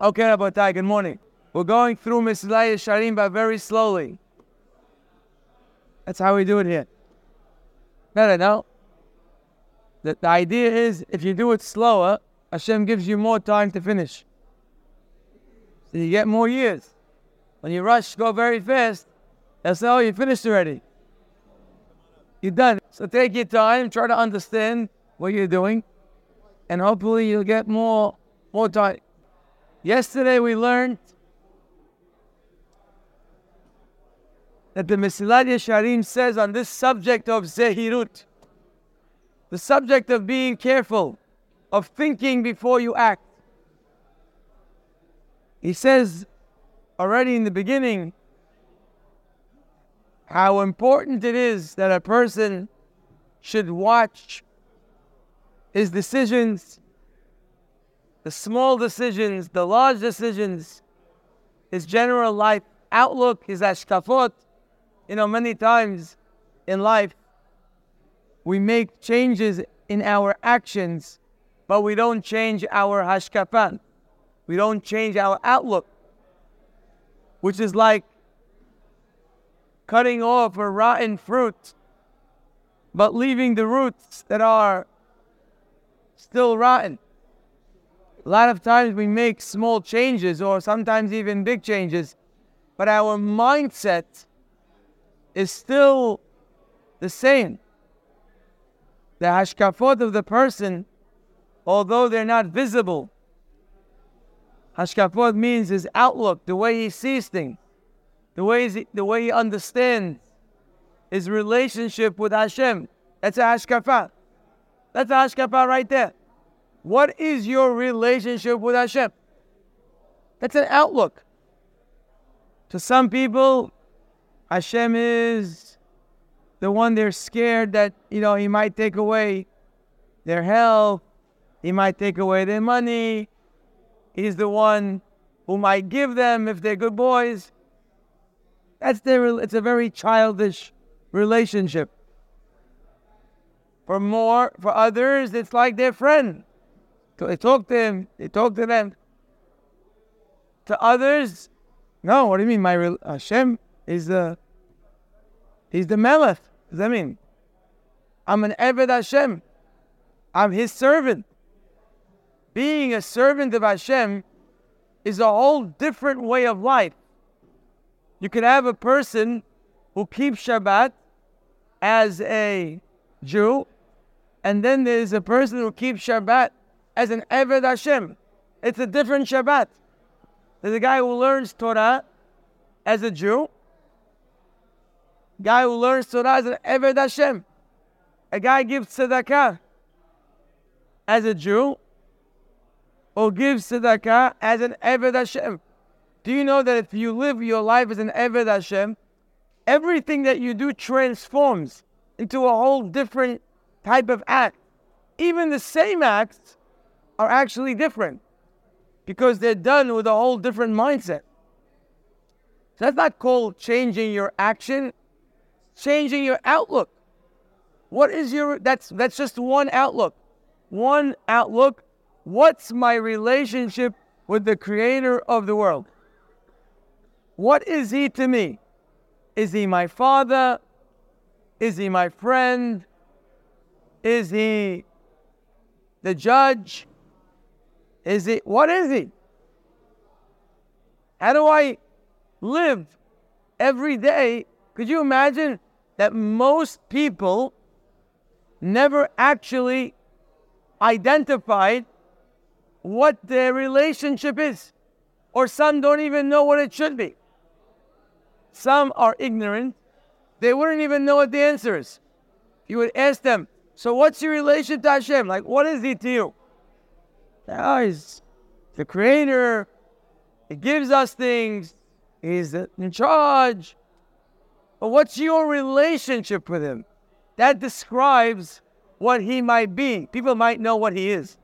Okay, Rabotai, good morning. We're going through Mesillat Yesharim, but very slowly. That's how we do it here. Better, no? The idea is, if you do it slower, Hashem gives you more time to finish. So you get more years. When you rush, go very fast, they'll say, oh, you finished already. You're done. So take your time, try to understand what you're doing, and hopefully you'll get more time. Yesterday we learned that the Mesillat Yesharim says on this subject of Zehirut, the subject of being careful, of thinking before you act. He says already in the beginning how important it is that a person should watch his decisions. The small decisions, the large decisions, his general life outlook, his hashkafot. You know, many times in life, we make changes in our actions, but we don't change our hashkafah. We don't change our outlook, which is like cutting off a rotten fruit, but leaving the roots that are still rotten. A lot of times we make small changes or sometimes even big changes, but our mindset is still the same. The hashkafot of the person, although they're not visible, hashkafot means his outlook, the way he sees things, the way he understands his relationship with Hashem. That's a hashkafah. That's a hashkafah right there. What is your relationship with Hashem? That's an outlook. To some people, Hashem is the one they're scared that, you know, He might take away their health, He might take away their money, He's the one who might give them if they're good boys. It's a very childish relationship. For others, it's like their friend. So they talk to them. To others, no, what do you mean? Hashem is the Melech. What does that mean? I'm an Ebed Hashem. I'm His servant. Being a servant of Hashem is a whole different way of life. You could have a person who keeps Shabbat as a Jew, and then there's a person who keeps Shabbat as an Eved Hashem. It's a different Shabbat. There's a guy who learns Torah as a Jew. Guy who learns Torah as an Eved Hashem. A guy gives tzedakah as a Jew, or gives tzedakah as an Eved Hashem. Do you know that if you live your life as an Eved Hashem, everything that you do transforms into a whole different type of act? Even the same acts are actually different because they're done with a whole different mindset. So that's not called changing your action, changing your outlook. What is your, that's just one outlook. One outlook, what's my relationship with the Creator of the world? What is He to me? Is He my Father? Is He my friend? Is He the judge? Is He? What is He? How do I live every day? Could you imagine that most people never actually identified what their relationship is? Or some don't even know what it should be. Some are ignorant. They wouldn't even know what the answer is. You would ask them, so what's your relation to Hashem? Like, what is He to you? Oh, He's the Creator. He gives us things. He's in charge. But what's your relationship with Him? That describes what He might be. People might know what He is.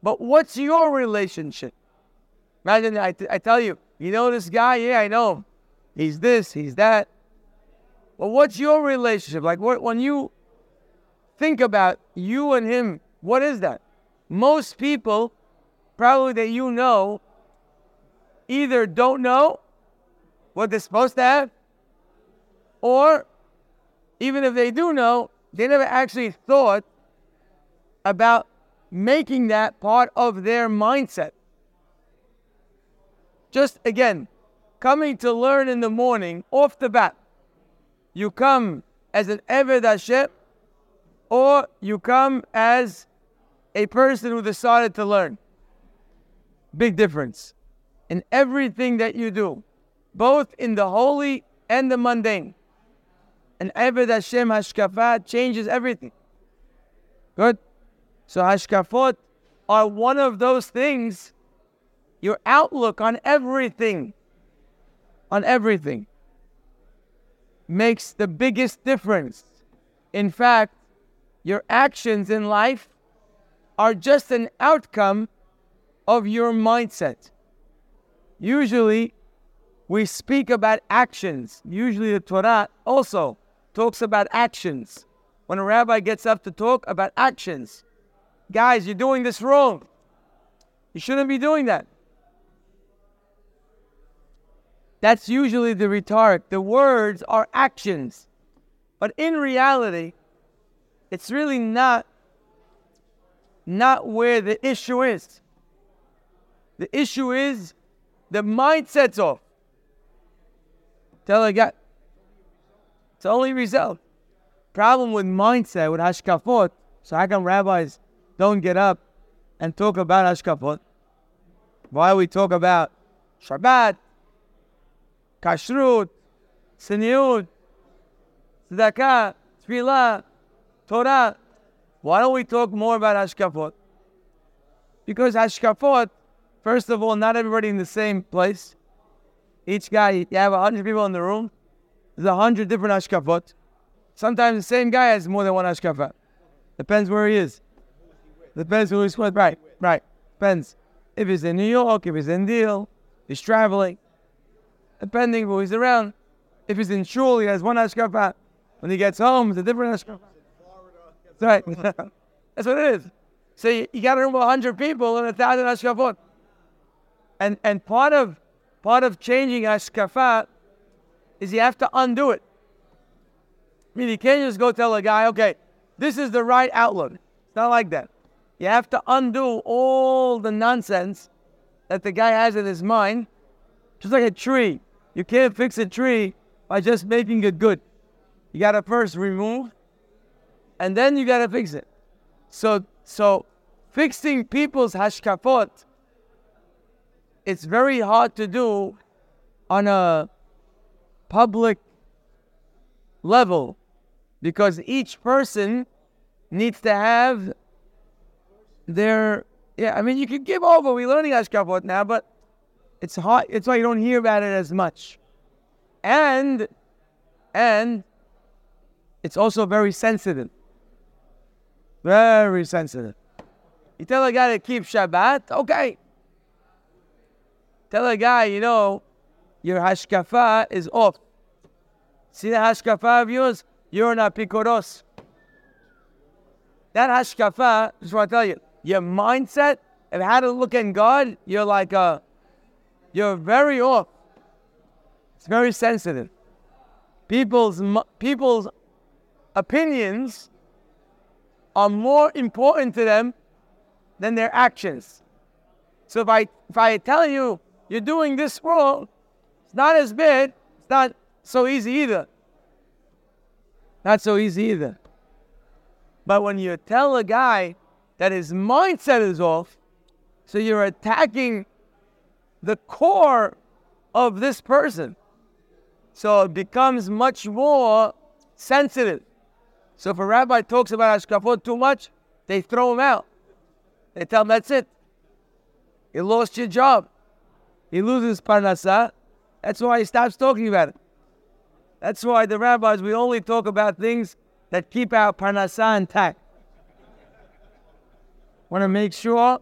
But what's your relationship? Imagine I tell you, you know this guy? Yeah, I know him. He's this, he's that. Well, what's your relationship? Like, when you think about you and Him, what is that? Most people probably that you know either don't know what they're supposed to have, or even if they do know, they never actually thought about making that part of their mindset. Just again, coming to learn in the morning, off the bat, you come as an Ebed Hashem, or you come as a person who decided to learn. Big difference in everything that you do, both in the holy and the mundane. And Ebed Hashem Hashkafah changes everything. Good? So Hashkafot are one of those things, your outlook on everything, makes the biggest difference. In fact, your actions in life are just an outcome of your mindset. Usually, we speak about actions. Usually the Torah also talks about actions. When a rabbi gets up to talk about actions, guys, you're doing this wrong. You shouldn't be doing that. That's usually the rhetoric. The words are actions. But in reality, it's really not where the issue is. The issue is the mindset's off. Tell a guy, it's the only result. Problem with mindset, with Hashkafot, so how come rabbis don't get up and talk about Hashkafot? Why we talk about Shabbat, kashrut, senyut, tzedakah, tfilah, Torah? Why don't we talk more about Hashkafot? Because Hashkafot, first of all, not everybody in the same place. Each guy, you have 100 people in the room, there's 100 different Hashkafot. Sometimes the same guy has more than one Hashkafah. Depends where he is. Depends who he's with. Right. Depends. If he's in New York, if he's in Deal, he's traveling. Depending who he's around. If he's in Shul, he has one Hashkafah. When he gets home, it's a different Hashkafah. Right. That's what it is. So you got a room of 100 people and 1,000 Hashkafot. And part of changing Hashkafah is you have to undo it. I mean, you can't just go tell a guy, okay, this is the right outlook. It's not like that. You have to undo all the nonsense that the guy has in his mind. Just like a tree. You can't fix a tree by just making it good. You got to first remove, and then you got to fix it. So fixing people's hashkafot, it's very hard to do on a public level, because each person needs to have their, you can give over, we're learning Hashkafot now, but it's hard, it's why you don't hear about it as much. And it's also very sensitive. Very sensitive. You tell a guy to keep Shabbat, okay. Tell a guy, your Hashkafah is off. See the Hashkafah of yours? You're not pikoros. That Hashkafah, just want to tell you, your mindset of how to look in God, you're like, you're very off. It's very sensitive. People's opinions are more important to them than their actions. So if I tell you, you're doing this wrong, it's not as bad, it's not so easy either. Not so easy either. But when you tell a guy that his mindset is off, so you're attacking the core of this person. So it becomes much more sensitive. So if a rabbi talks about Hashkafot too much, they throw him out. They tell him, that's it. You lost your job. He loses Parnassah. That's why he stops talking about it. That's why the rabbis, we only talk about things that keep our Parnassah intact. Want to make sure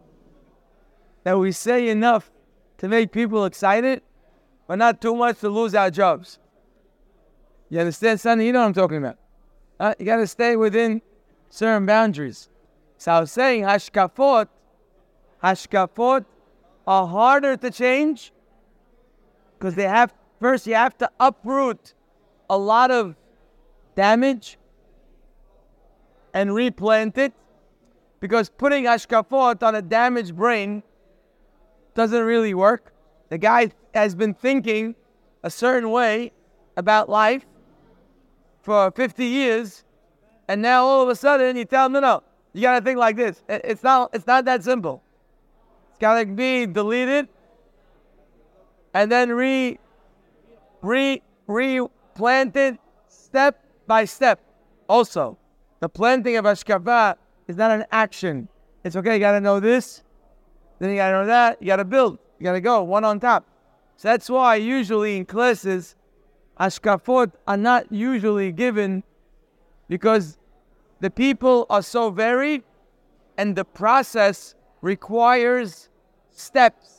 that we say enough to make people excited, but not too much to lose our jobs. You understand, Sonny? You know what I'm talking about. You got to stay within certain boundaries. So I was saying, Hashkafot hashkafot are harder to change because they have, first you have to uproot a lot of damage and replant it, because putting hashkafot on a damaged brain doesn't really work. The guy has been thinking a certain way about life for 50 years, and now all of a sudden you tell him, no, you gotta think like this. It's not that simple. It's gotta be deleted and then replanted step by step. Also, the planting of Hashkafah is not an action. It's okay, you gotta know this, then you gotta know that, you gotta build, you gotta go, one on top. So that's why usually in classes, Hashkafot are not usually given, because the people are so varied and the process requires steps,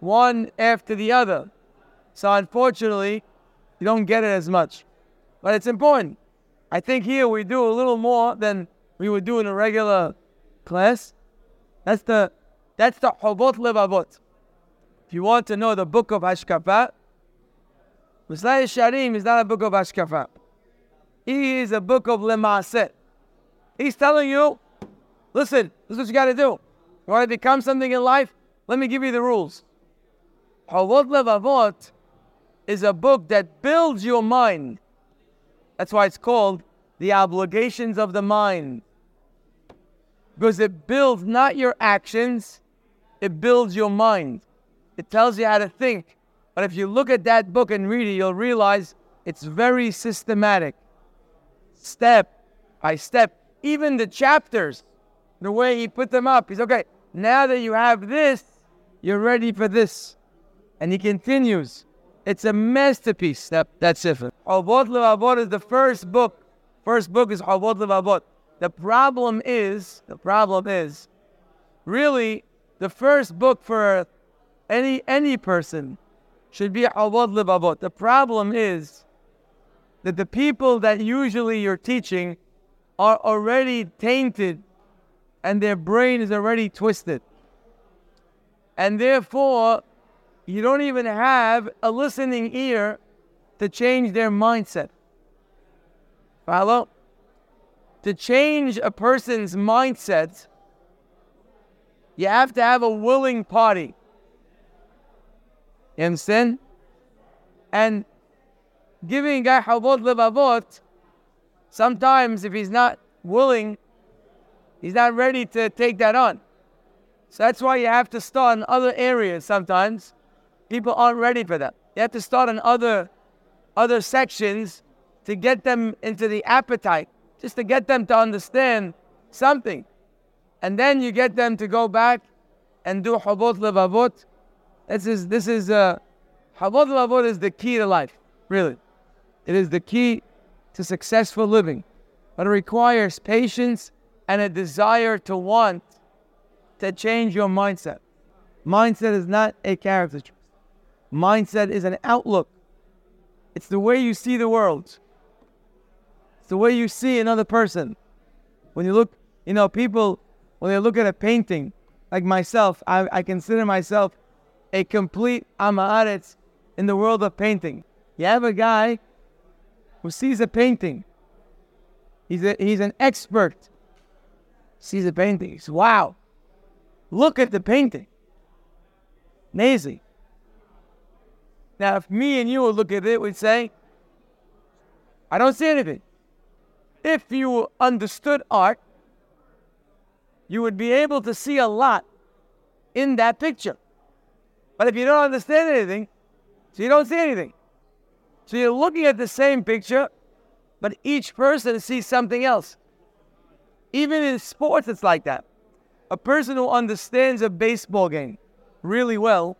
one after the other. So unfortunately, you don't get it as much. But it's important. I think here we do a little more than we would do in a regular class. That's the Chovot HaLevavot. If you want to know the book of Hashkafah, Mesillat Yesharim is not a book of Hashkafah. He is a book of LeMaaseh. He's telling you, listen, this is what you got to do. You want to become something in life? Let me give you the rules. Chovot HaLevavot is a book that builds your mind. That's why it's called The Obligations of the Mind. Because it builds not your actions, it builds your mind. It tells you how to think. But if you look at that book and read it, you'll realize it's very systematic. Step by step. Even the chapters, the way he put them up, he's okay, now that you have this, you're ready for this. And he continues. It's a masterpiece. That's it. Chovot HaLevavot is the first book. First book is Chovot HaLevavot. The problem is, really, the first book for any person should be Chovot HaLevavot. The problem is that the people that usually you're teaching are already tainted and their brain is already twisted. And therefore, you don't even have a listening ear to change their mindset. Follow? To change a person's mindset, you have to have a willing party. You understand? And giving a guy Chovot HaLevavot, sometimes if he's not willing, he's not ready to take that on. So that's why you have to start in other areas sometimes. People aren't ready for that. You have to start in other sections to get them into the appetite, just to get them to understand something. And then you get them to go back and do Chovot HaLevavot. This is Chovot HaLevavot is the key to life, really. It is the key to successful living. But it requires patience and a desire to want to change your mindset. Mindset is not a character trait. Mindset is an outlook. It's the way you see the world. It's the way you see another person. When you look, people, when they look at a painting, like myself, I consider myself a complete amaaretz in the world of painting. You have a guy who sees a painting. He's an expert. Sees a painting. He says, wow, look at the painting. Amazing. Now, if me and you would look at it, we'd say, I don't see anything. If you understood art, you would be able to see a lot in that picture. But if you don't understand anything, so you don't see anything. So you're looking at the same picture, but each person sees something else. Even in sports, it's like that. A person who understands a baseball game really well,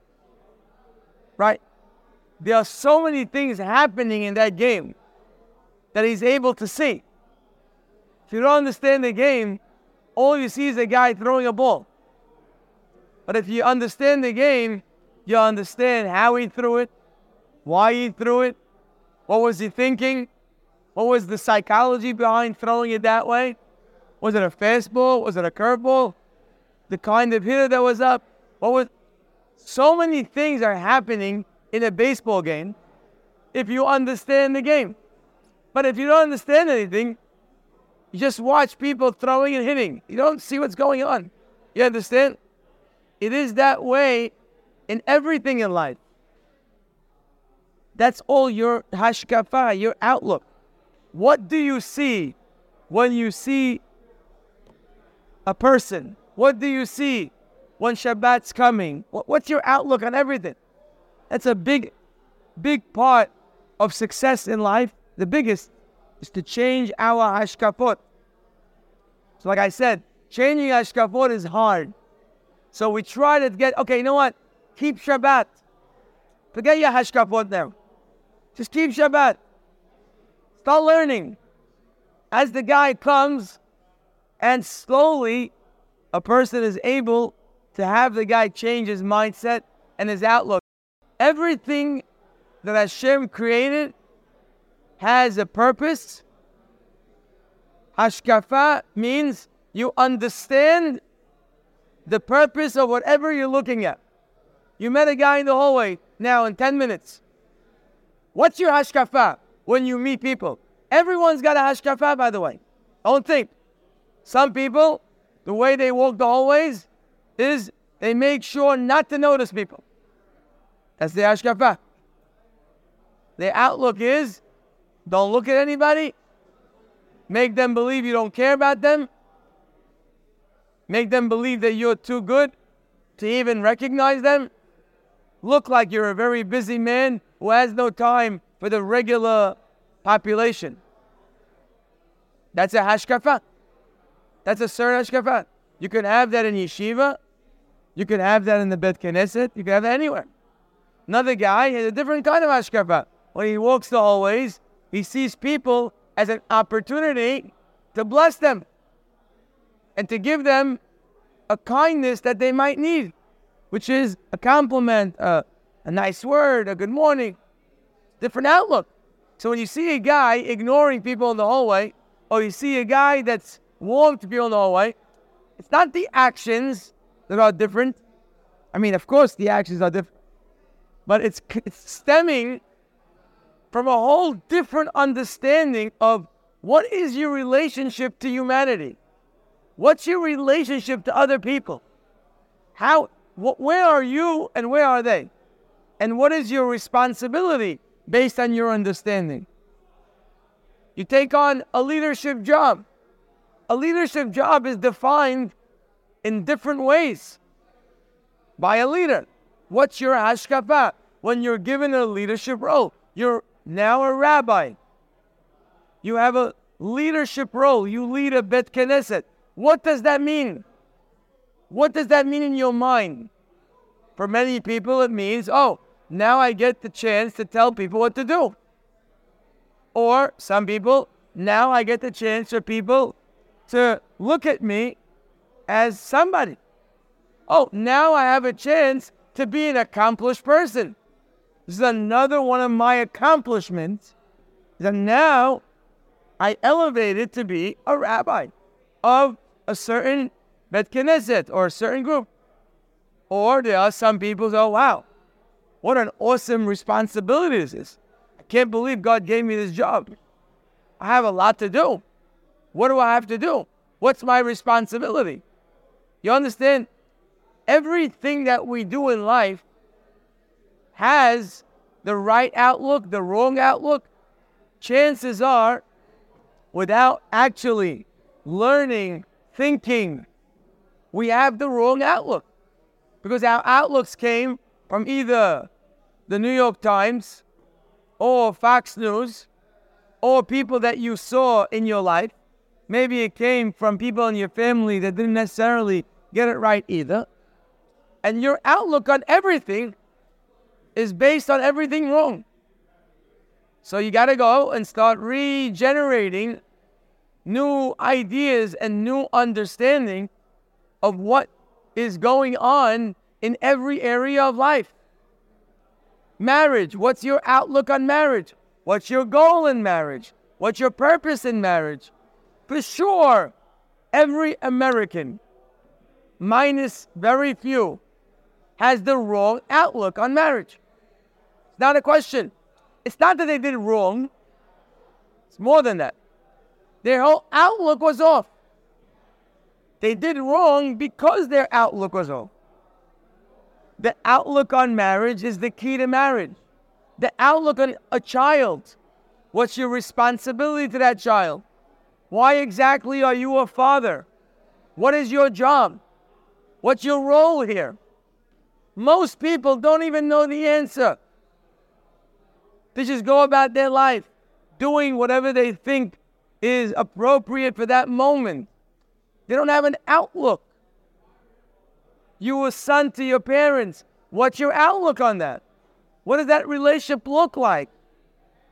right? There are so many things happening in that game that he's able to see. If you don't understand the game, all you see is a guy throwing a ball. But if you understand the game, you understand how he threw it, why he threw it, what was he thinking, what was the psychology behind throwing it that way. Was it a fastball? Was it a curveball? the kind of hitter that was up. So many things are happening in a baseball game if you understand the game. But if you don't understand anything, you just watch people throwing and hitting. You don't see what's going on. You understand? It is that way in everything in life. That's all your hashkafah, your outlook. What do you see when you see a person? What do you see when Shabbat's coming? What's your outlook on everything? That's a big, big part of success in life. The biggest is to change our hashkafot. So like I said, changing hashkafot is hard. So we try to get, okay, you know what? Keep Shabbat. Forget your hashkafot now. Just keep Shabbat. Start learning. As the guy comes, and slowly a person is able to have the guy change his mindset and his outlook. Everything that Hashem created has a purpose. Hashkafah means you understand the purpose of whatever you're looking at. You met a guy in the hallway now in 10 minutes. What's your hashkafah when you meet people? Everyone's got a hashkafah, by the way. Don't think. Some people, the way they walk the hallways is they make sure not to notice people. That's their hashkafah. Their outlook is, don't look at anybody. Make them believe you don't care about them. Make them believe that you're too good to even recognize them. Look like you're a very busy man who has no time for the regular population. That's a hashkafah. That's a certain hashkafah. You can have that in yeshiva. You can have that in the Beit Knesset. You can have that anywhere. Another guy has a different kind of hashkafah. When he walks the hallways, he sees people as an opportunity to bless them and to give them a kindness that they might need, which is a compliment, a nice word, a good morning. Different outlook. So when you see a guy ignoring people in the hallway, or you see a guy that's warm to people in the hallway, it's not the actions that are different. I mean, of course the actions are different. But it's stemming from a whole different understanding of what is your relationship to humanity? What's your relationship to other people? Where are you and where are they? And what is your responsibility based on your understanding? You take on a leadership job. A leadership job is defined in different ways by a leader. What's your hashkafah? When you're given a leadership role, you're now a rabbi. You have a leadership role. You lead a Beit Knesset. What does that mean? What does that mean in your mind? For many people, it means, oh, now I get the chance to tell people what to do. Or some people, now I get the chance for people to look at me as somebody. Oh, now I have a chance to be an accomplished person. This is another one of my accomplishments. That now I elevated to be a rabbi of a certain Beit Knesset or a certain group. Or there are some people who say, oh, wow, what an awesome responsibility this is. I can't believe God gave me this job. I have a lot to do. What do I have to do? What's my responsibility? You understand? Everything that we do in life has the right outlook, the wrong outlook. Chances are, without actually learning, thinking, we have the wrong outlook. Because our outlooks came from either the New York Times or Fox News or people that you saw in your life. Maybe it came from people in your family that didn't necessarily get it right either. And your outlook on everything is based on everything wrong. So you got to go and start regenerating new ideas and new understanding of what is going on in every area of life. Marriage. What's your outlook on marriage? What's your goal in marriage? What's your purpose in marriage? For sure, every American minus very few, has the wrong outlook on marriage. It's not a question. It's not that they did wrong. It's more than that. Their whole outlook was off. They did wrong because their outlook was off. The outlook on marriage is the key to marriage. The outlook on a child. What's your responsibility to that child? Why exactly are you a father? What is your job? What's your role here? Most people don't even know the answer. They just go about their life doing whatever they think is appropriate for that moment. They don't have an outlook. You were son to your parents. What's your outlook on that? What does that relationship look like?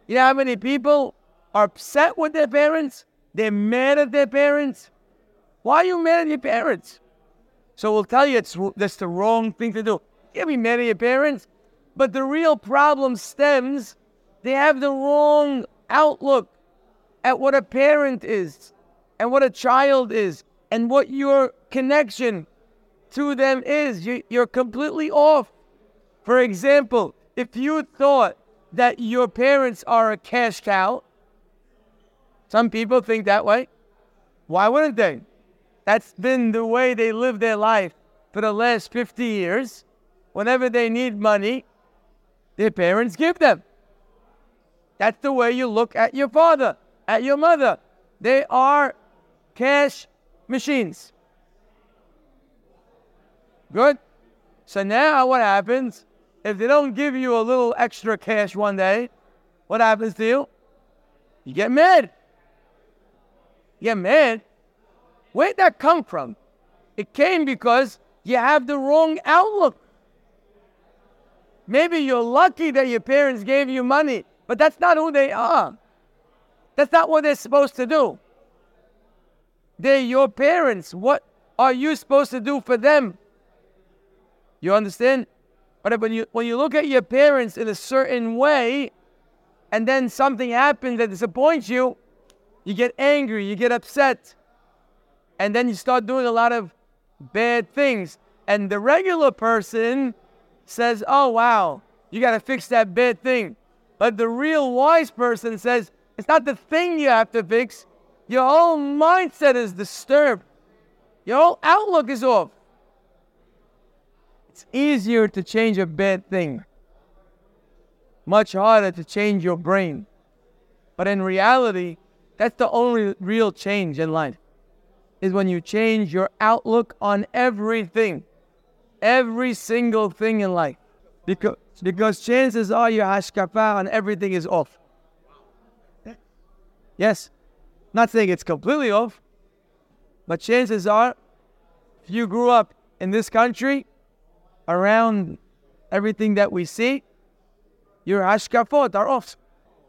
You know how many people are upset with their parents? They're mad at their parents. Why are you mad at your parents? So we'll tell you that's the wrong thing to do. You can't be mad at your parents. But the real problem stems, they have the wrong outlook at what a parent is and what a child is and what your connection to them is. You're completely off. For example, if you thought that your parents are a cash cow, some people think that way. Why wouldn't they? That's been the way they live their life for the last 50 years. Whenever they need money, their parents give them. That's the way you look at your father, at your mother. They are cash machines. Good? So now what happens? If they don't give you a little extra cash one day, what happens to you? You get mad. You get mad. Where'd that come from? It came because you have the wrong outlook. Maybe you're lucky that your parents gave you money, but that's not who they are. That's not what they're supposed to do. They're your parents. What are you supposed to do for them? You understand? But when you look at your parents in a certain way, and then something happens that disappoints you, you get angry, you get upset. And then you start doing a lot of bad things. And the regular person says, oh, wow, you got to fix that bad thing. But the real wise person says, it's not the thing you have to fix. Your whole mindset is disturbed. Your whole outlook is off. It's easier to change a bad thing. Much harder to change your brain. But in reality, that's the only real change in life. Is when you change your outlook on everything. Every single thing in life. Because chances are your Hashkafah on everything is off. Yes. Not saying it's completely off. But chances are, if you grew up in this country, around everything that we see, your hashkafot are off.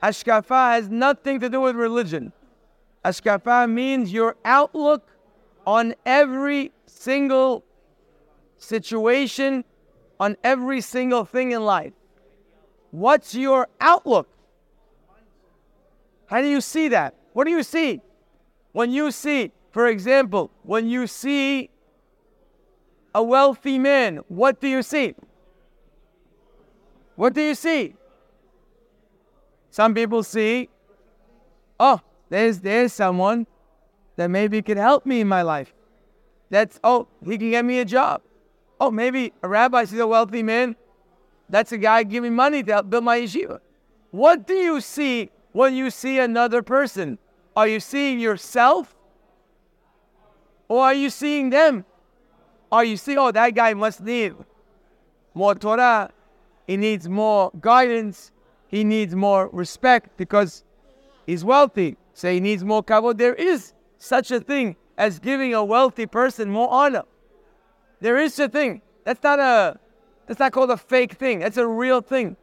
Hashkafah has nothing to do with religion. Hashkafah means your outlook on every single situation, on every single thing in life. What's your outlook? How do you see that? What do you see? When you see, for example, when you see a wealthy man, what do you see? What do you see? Some people see, oh, there's someone that maybe could help me in my life. That's, oh, he can get me a job. Oh, maybe a rabbi sees a wealthy man. That's a guy giving money to help build my yeshiva. What do you see when you see another person? Are you seeing yourself? Or are you seeing them? Or you see, oh, that guy must need more Torah. He needs more guidance. He needs more respect because he's wealthy. So he needs more Kavod. There is such a thing as giving a wealthy person more honor. There is a thing. That's not called a fake thing. That's a real thing.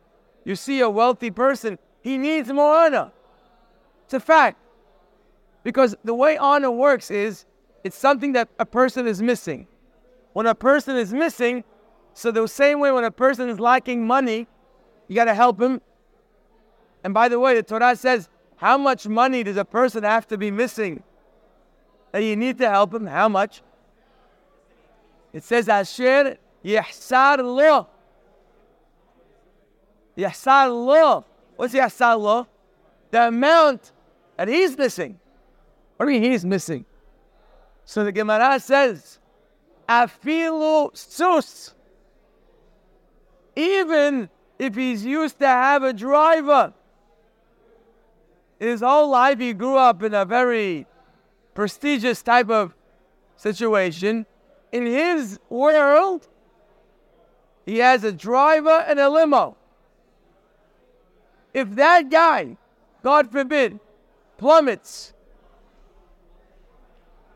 You see a wealthy person, he needs more honor. It's a fact. Because the way honor works is, it's something that a person is missing. When a person is missing, so the same way when a person is lacking money, you got to help him. And by the way, the Torah says, how much money does a person have to be missing? And you need to help him. How much? It says, Asher Yihsar Lo. Yihsar Lo. What's Yihsar Lo? The amount that he's missing. What do you mean he's missing? So the Gemara says, Afilu Sus. Even if he's used to have a driver. His whole life he grew up in a very prestigious type of situation. In his world, he has a driver and a limo. If that guy, God forbid, plummets,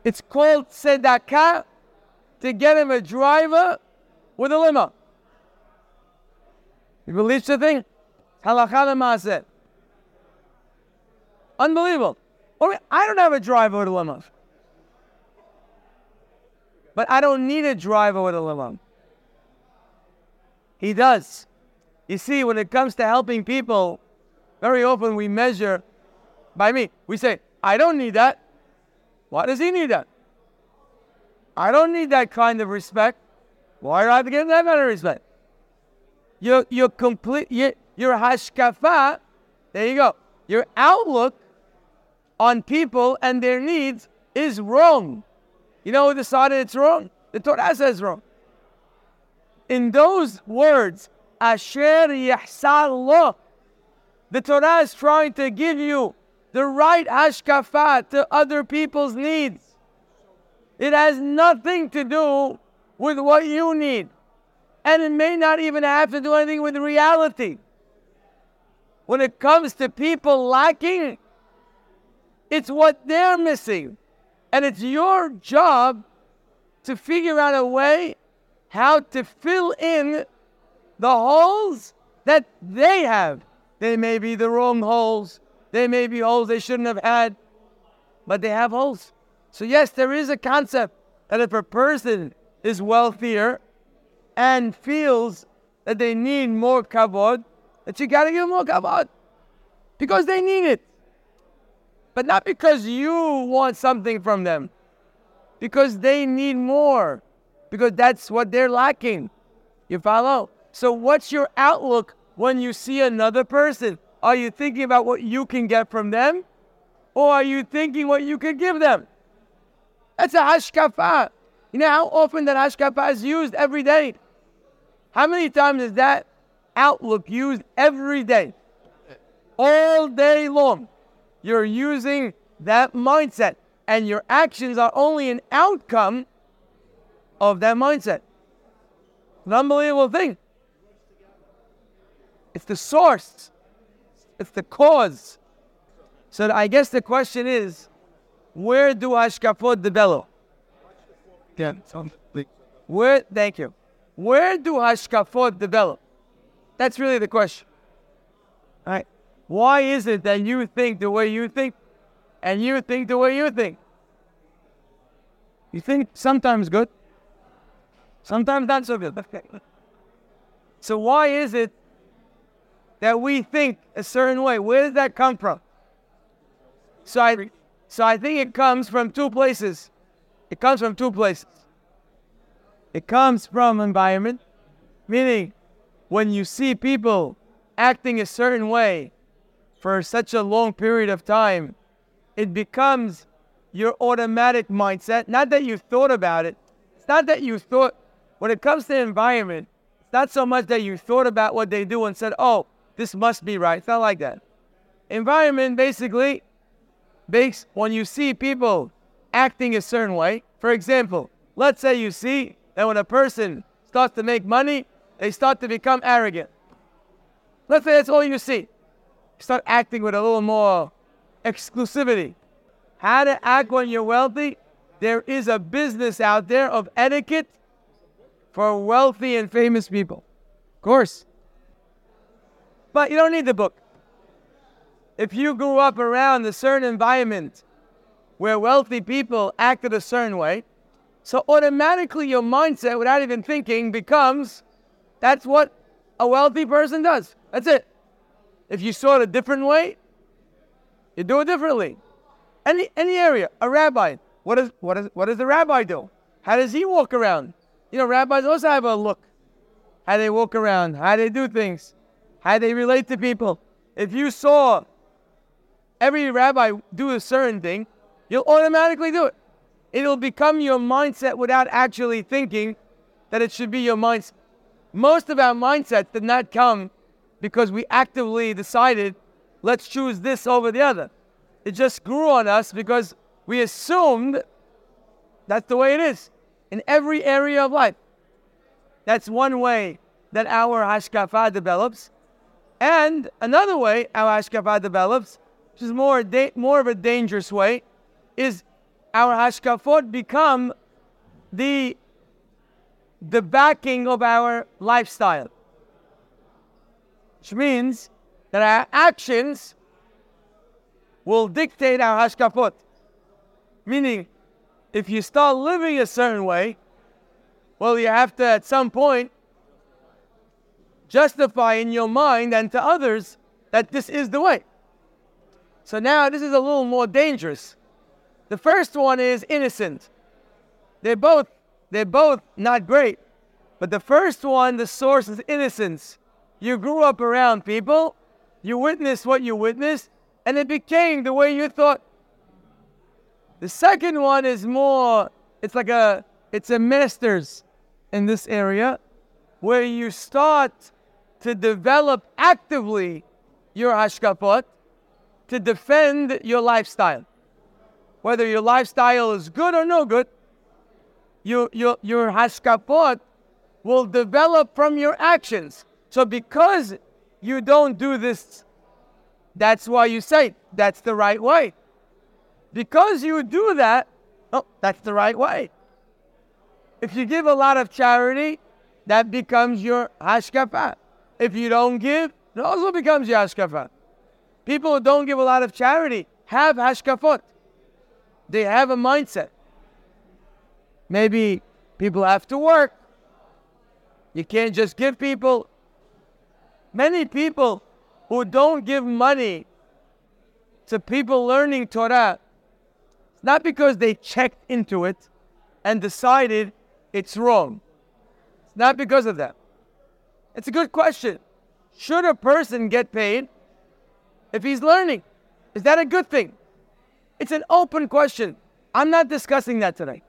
it's called tzedakah to get him a driver with a limo. You believe something? Halakha LeMaaseh. Unbelievable. I don't have a driver with a limo. But I don't need a driver with a limo. He does. You see, when it comes to helping people, very often we measure by me. We say, I don't need that. Why does he need that? I don't need that kind of respect. Why do I have to give him that kind of respect? You're complete, your Hashkafah, there you go. Your outlook on people and their needs is wrong. You know who decided it's wrong? The Torah says wrong. In those words, Asher Yihsar Lo, the Torah is trying to give you the right hashkafah to other people's needs. It has nothing to do with what you need. And it may not even have to do anything with reality. When it comes to people lacking, it's what they're missing. And it's your job to figure out a way how to fill in the holes that they have. They may be the wrong holes. They may be holes they shouldn't have had. But they have holes. So yes, there is a concept that if a person is wealthier and feels that they need more kavod, that you got to give them more kavod. Because they need it. But not because you want something from them. Because they need more. Because that's what they're lacking. You follow? So what's your outlook when you see another person? Are you thinking about what you can get from them? Or are you thinking what you can give them? That's a hashkafah. You know how often that hashkafah is used every day? How many times is that outlook used every day? All day long. You're using that mindset, and your actions are only an outcome of that mindset. An unbelievable thing. It's the source. It's the cause. So I guess the question is, where do hashkafot develop? Yeah. Where? Thank you. Where do hashkafot develop? That's really the question. All right. Why is it that you think the way you think and you think the way you think? You think sometimes good, sometimes not so good. So why is it that we think a certain way? Where does that come from? So I think it comes from two places. It comes from two places. It comes from environment, meaning when you see people acting a certain way, for such a long period of time, it becomes your automatic mindset. Not that you thought about it. It's not that you thought, when it comes to environment, it's not so much that you thought about what they do and said, oh, this must be right. It's not like that. Environment basically makes, when you see people acting a certain way, for example, let's say you see that when a person starts to make money, they start to become arrogant. Let's say that's all you see. Start acting with a little more exclusivity. How to act when you're wealthy? There is a business out there of etiquette for wealthy and famous people. Of course. But you don't need the book. If you grew up around a certain environment where wealthy people acted a certain way, so automatically your mindset, without even thinking, becomes that's what a wealthy person does. That's it. If you saw it a different way, you do it differently. Any area, a rabbi. What does the rabbi do? How does he walk around? You know, rabbis also have a look. How they walk around, how they do things, how they relate to people. If you saw every rabbi do a certain thing, you'll automatically do it. It'll become your mindset without actually thinking that it should be your mindset. Most of our mindsets did not come because we actively decided, let's choose this over the other. It just grew on us because we assumed that's the way it is in every area of life. That's one way that our Hashkafah develops. And another way our Hashkafah develops, which is more of a dangerous way, is our Hashkafot become the backing of our lifestyle. Which means that our actions will dictate our Hashkafot. Meaning, if you start living a certain way, well, you have to, at some point, justify in your mind and to others that this is the way. So now this is a little more dangerous. The first one is innocent. They're both not great. But the first one, the source is innocence. You grew up around people, you witnessed what you witnessed, and it became the way you thought. The second one is more, it's a master's in this area, where you start to develop actively your hashkafot to defend your lifestyle. Whether your lifestyle is good or no good, your hashkafot will develop from your actions. So because you don't do this, that's why you say, that's the right way. Because you do that, oh, that's the right way. If you give a lot of charity, that becomes your hashkafah. If you don't give, it also becomes your hashkafah. People who don't give a lot of charity have hashkafot. They have a mindset. Maybe people have to work. You can't just give people. Many people who don't give money to people learning Torah, it's not because they checked into it and decided it's wrong. It's not because of that. It's a good question. Should a person get paid if he's learning? Is that a good thing? It's an open question. I'm not discussing that today.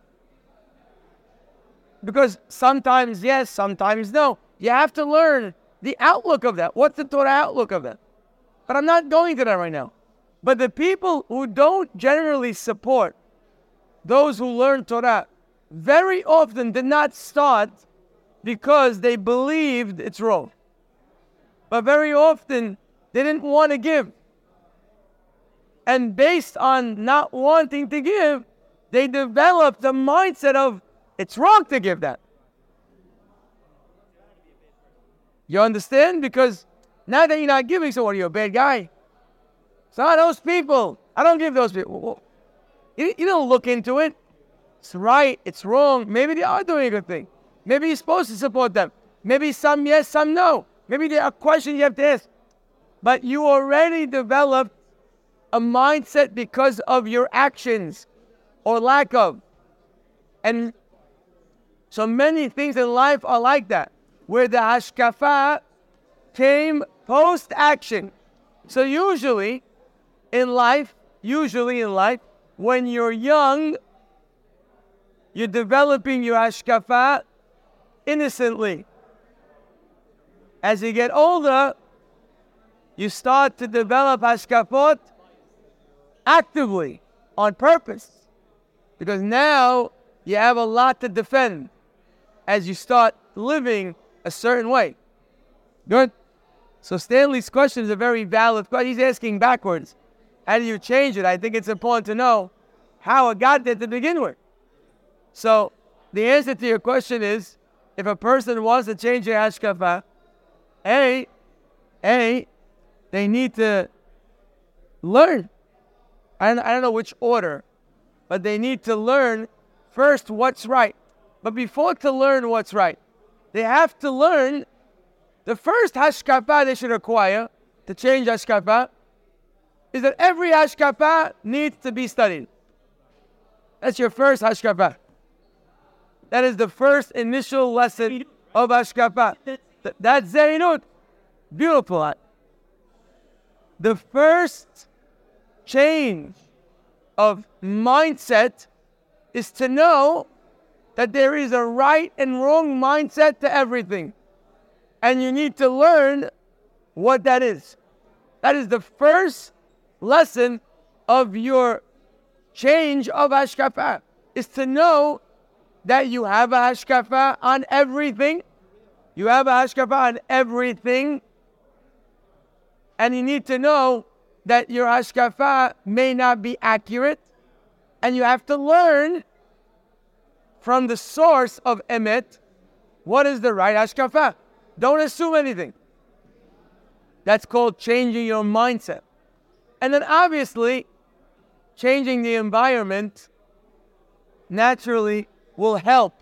Because sometimes yes, sometimes no. You have to learn the outlook of that. What's the Torah outlook of that? But I'm not going to that right now. But the people who don't generally support those who learn Torah very often did not start because they believed it's wrong. But very often, they didn't want to give. And based on not wanting to give, they developed the mindset of, it's wrong to give that. You understand? Because now that you're not giving, so what, are you a bad guy? So those people, I don't give those people. You don't look into it. It's right, it's wrong. Maybe they are doing a good thing. Maybe you're supposed to support them. Maybe some yes, some no. Maybe there are questions you have to ask. But you already developed a mindset because of your actions or lack of. And so many things in life are like that, where the hashkafah came post-action. So usually in life, when you're young, you're developing your hashkafah innocently. As you get older, you start to develop hashkafot actively, on purpose. Because now you have a lot to defend as you start living a certain way. Good? So Stanley's question is a very valid question. He's asking backwards. How do you change it? I think it's important to know how it got there to begin with. So the answer to your question is, if a person wants to change their hashkafah, A, they need to learn. I don't know which order, but they need to learn first what's right. But before to learn what's right, they have to learn the first hashkafah they should acquire to change hashkafah is that every hashkafah needs to be studied. That's your first hashkafah. That is the first initial lesson of Hashkafah. That's Zehirut. Beautiful. The first change of mindset is to know that there is a right and wrong mindset to everything. And you need to learn what that is. That is the first lesson of your change of Hashkafah, is to know that you have a Hashkafah on everything. You have a Hashkafah on everything. And you need to know that your Hashkafah may not be accurate. And you have to learn from the source of emet what is the right Hashkafah. Don't assume anything. That's called changing your mindset. And then obviously, changing the environment naturally will help.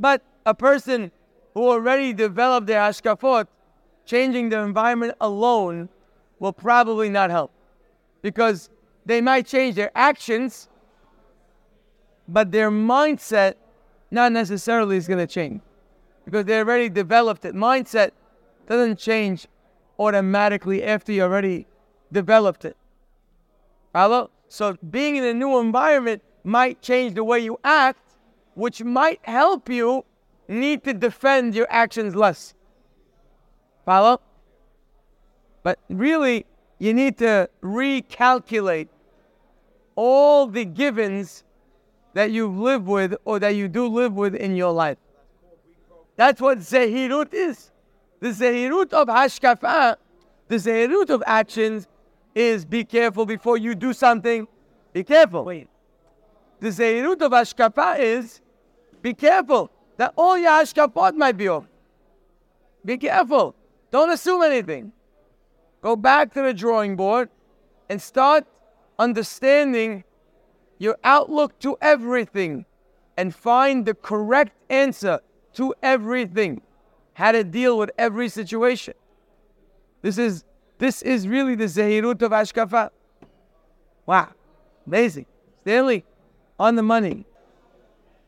But a person who already developed their Hashkafot, changing the environment alone will probably not help. Because they might change their actions, but their mindset not necessarily is going to change. Because they already developed it. Mindset doesn't change automatically after you already developed it. Follow? So being in a new environment might change the way you act, which might help you need to defend your actions less. Follow? But really, you need to recalculate all the givens that you've lived with or that you do live with in your life. That's what Zehirut is. The Zehirut of Hashkafah, the Zehirut of actions, is be careful before you do something. Be careful. Wait. The Zehirut of Hashkafah is be careful that all your Hashkafot might be off. Be careful. Don't assume anything. Go back to the drawing board and start understanding your outlook to everything and find the correct answer to everything. How to deal with every situation. This is really the Zehirut of Hashkafah. Wow. Amazing. Stanley, on the money.